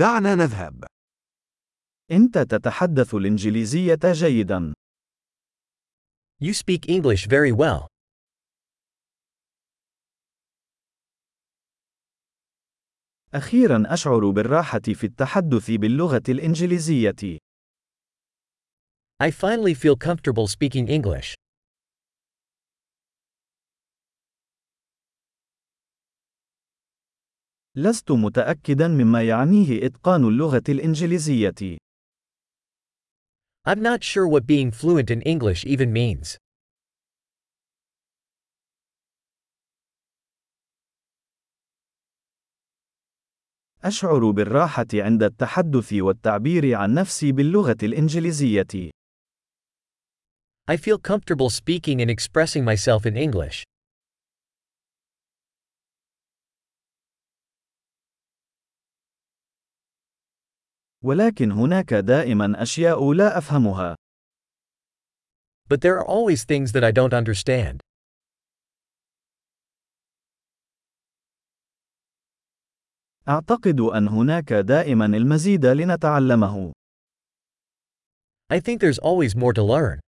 دعنا نذهب. أنت تتحدث الإنجليزية جيداً. You speak English very well. أخيراً أشعر بالراحة في التحدث باللغة الإنجليزية. I finally feel comfortable speaking English. لست متأكداً مما يعنيه إتقان اللغة الإنجليزية. I'm not sure what being fluent in English even means. أشعر بالراحة عند التحدث والتعبير عن نفسي باللغة الإنجليزية. I feel comfortable speaking and expressing myself in English. ولكن هناك دائما أشياء لا أفهمها. But there are always things that I don't understand. أعتقد أن هناك دائما المزيد لنتعلمه. I think there's always more to learn.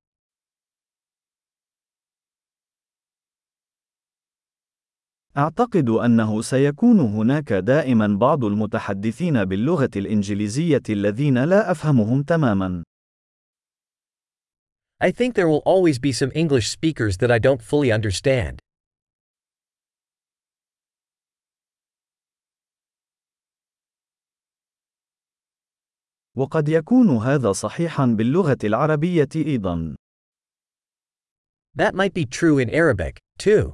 أعتقد أنه سيكون هناك دائماً بعض المتحدثين باللغة الإنجليزية الذين لا أفهمهم تماماً. I think there will always be some English speakers that I don't fully understand. وقد يكون هذا صحيحاً باللغة العربية أيضاً. That might be true in Arabic, too.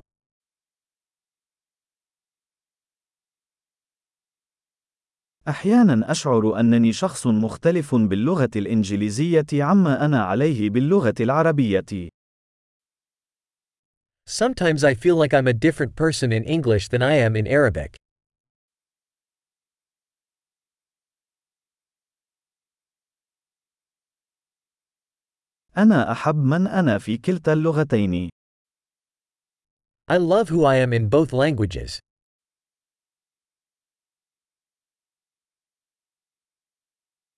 أحياناً أشعر أنني شخص مختلف باللغة الإنجليزية عما أنا عليه باللغة العربية. Sometimes I feel like I'm a different person in English than I am in Arabic. أنا أحب من أنا في كلتا اللغتين. I love who I am in both languages.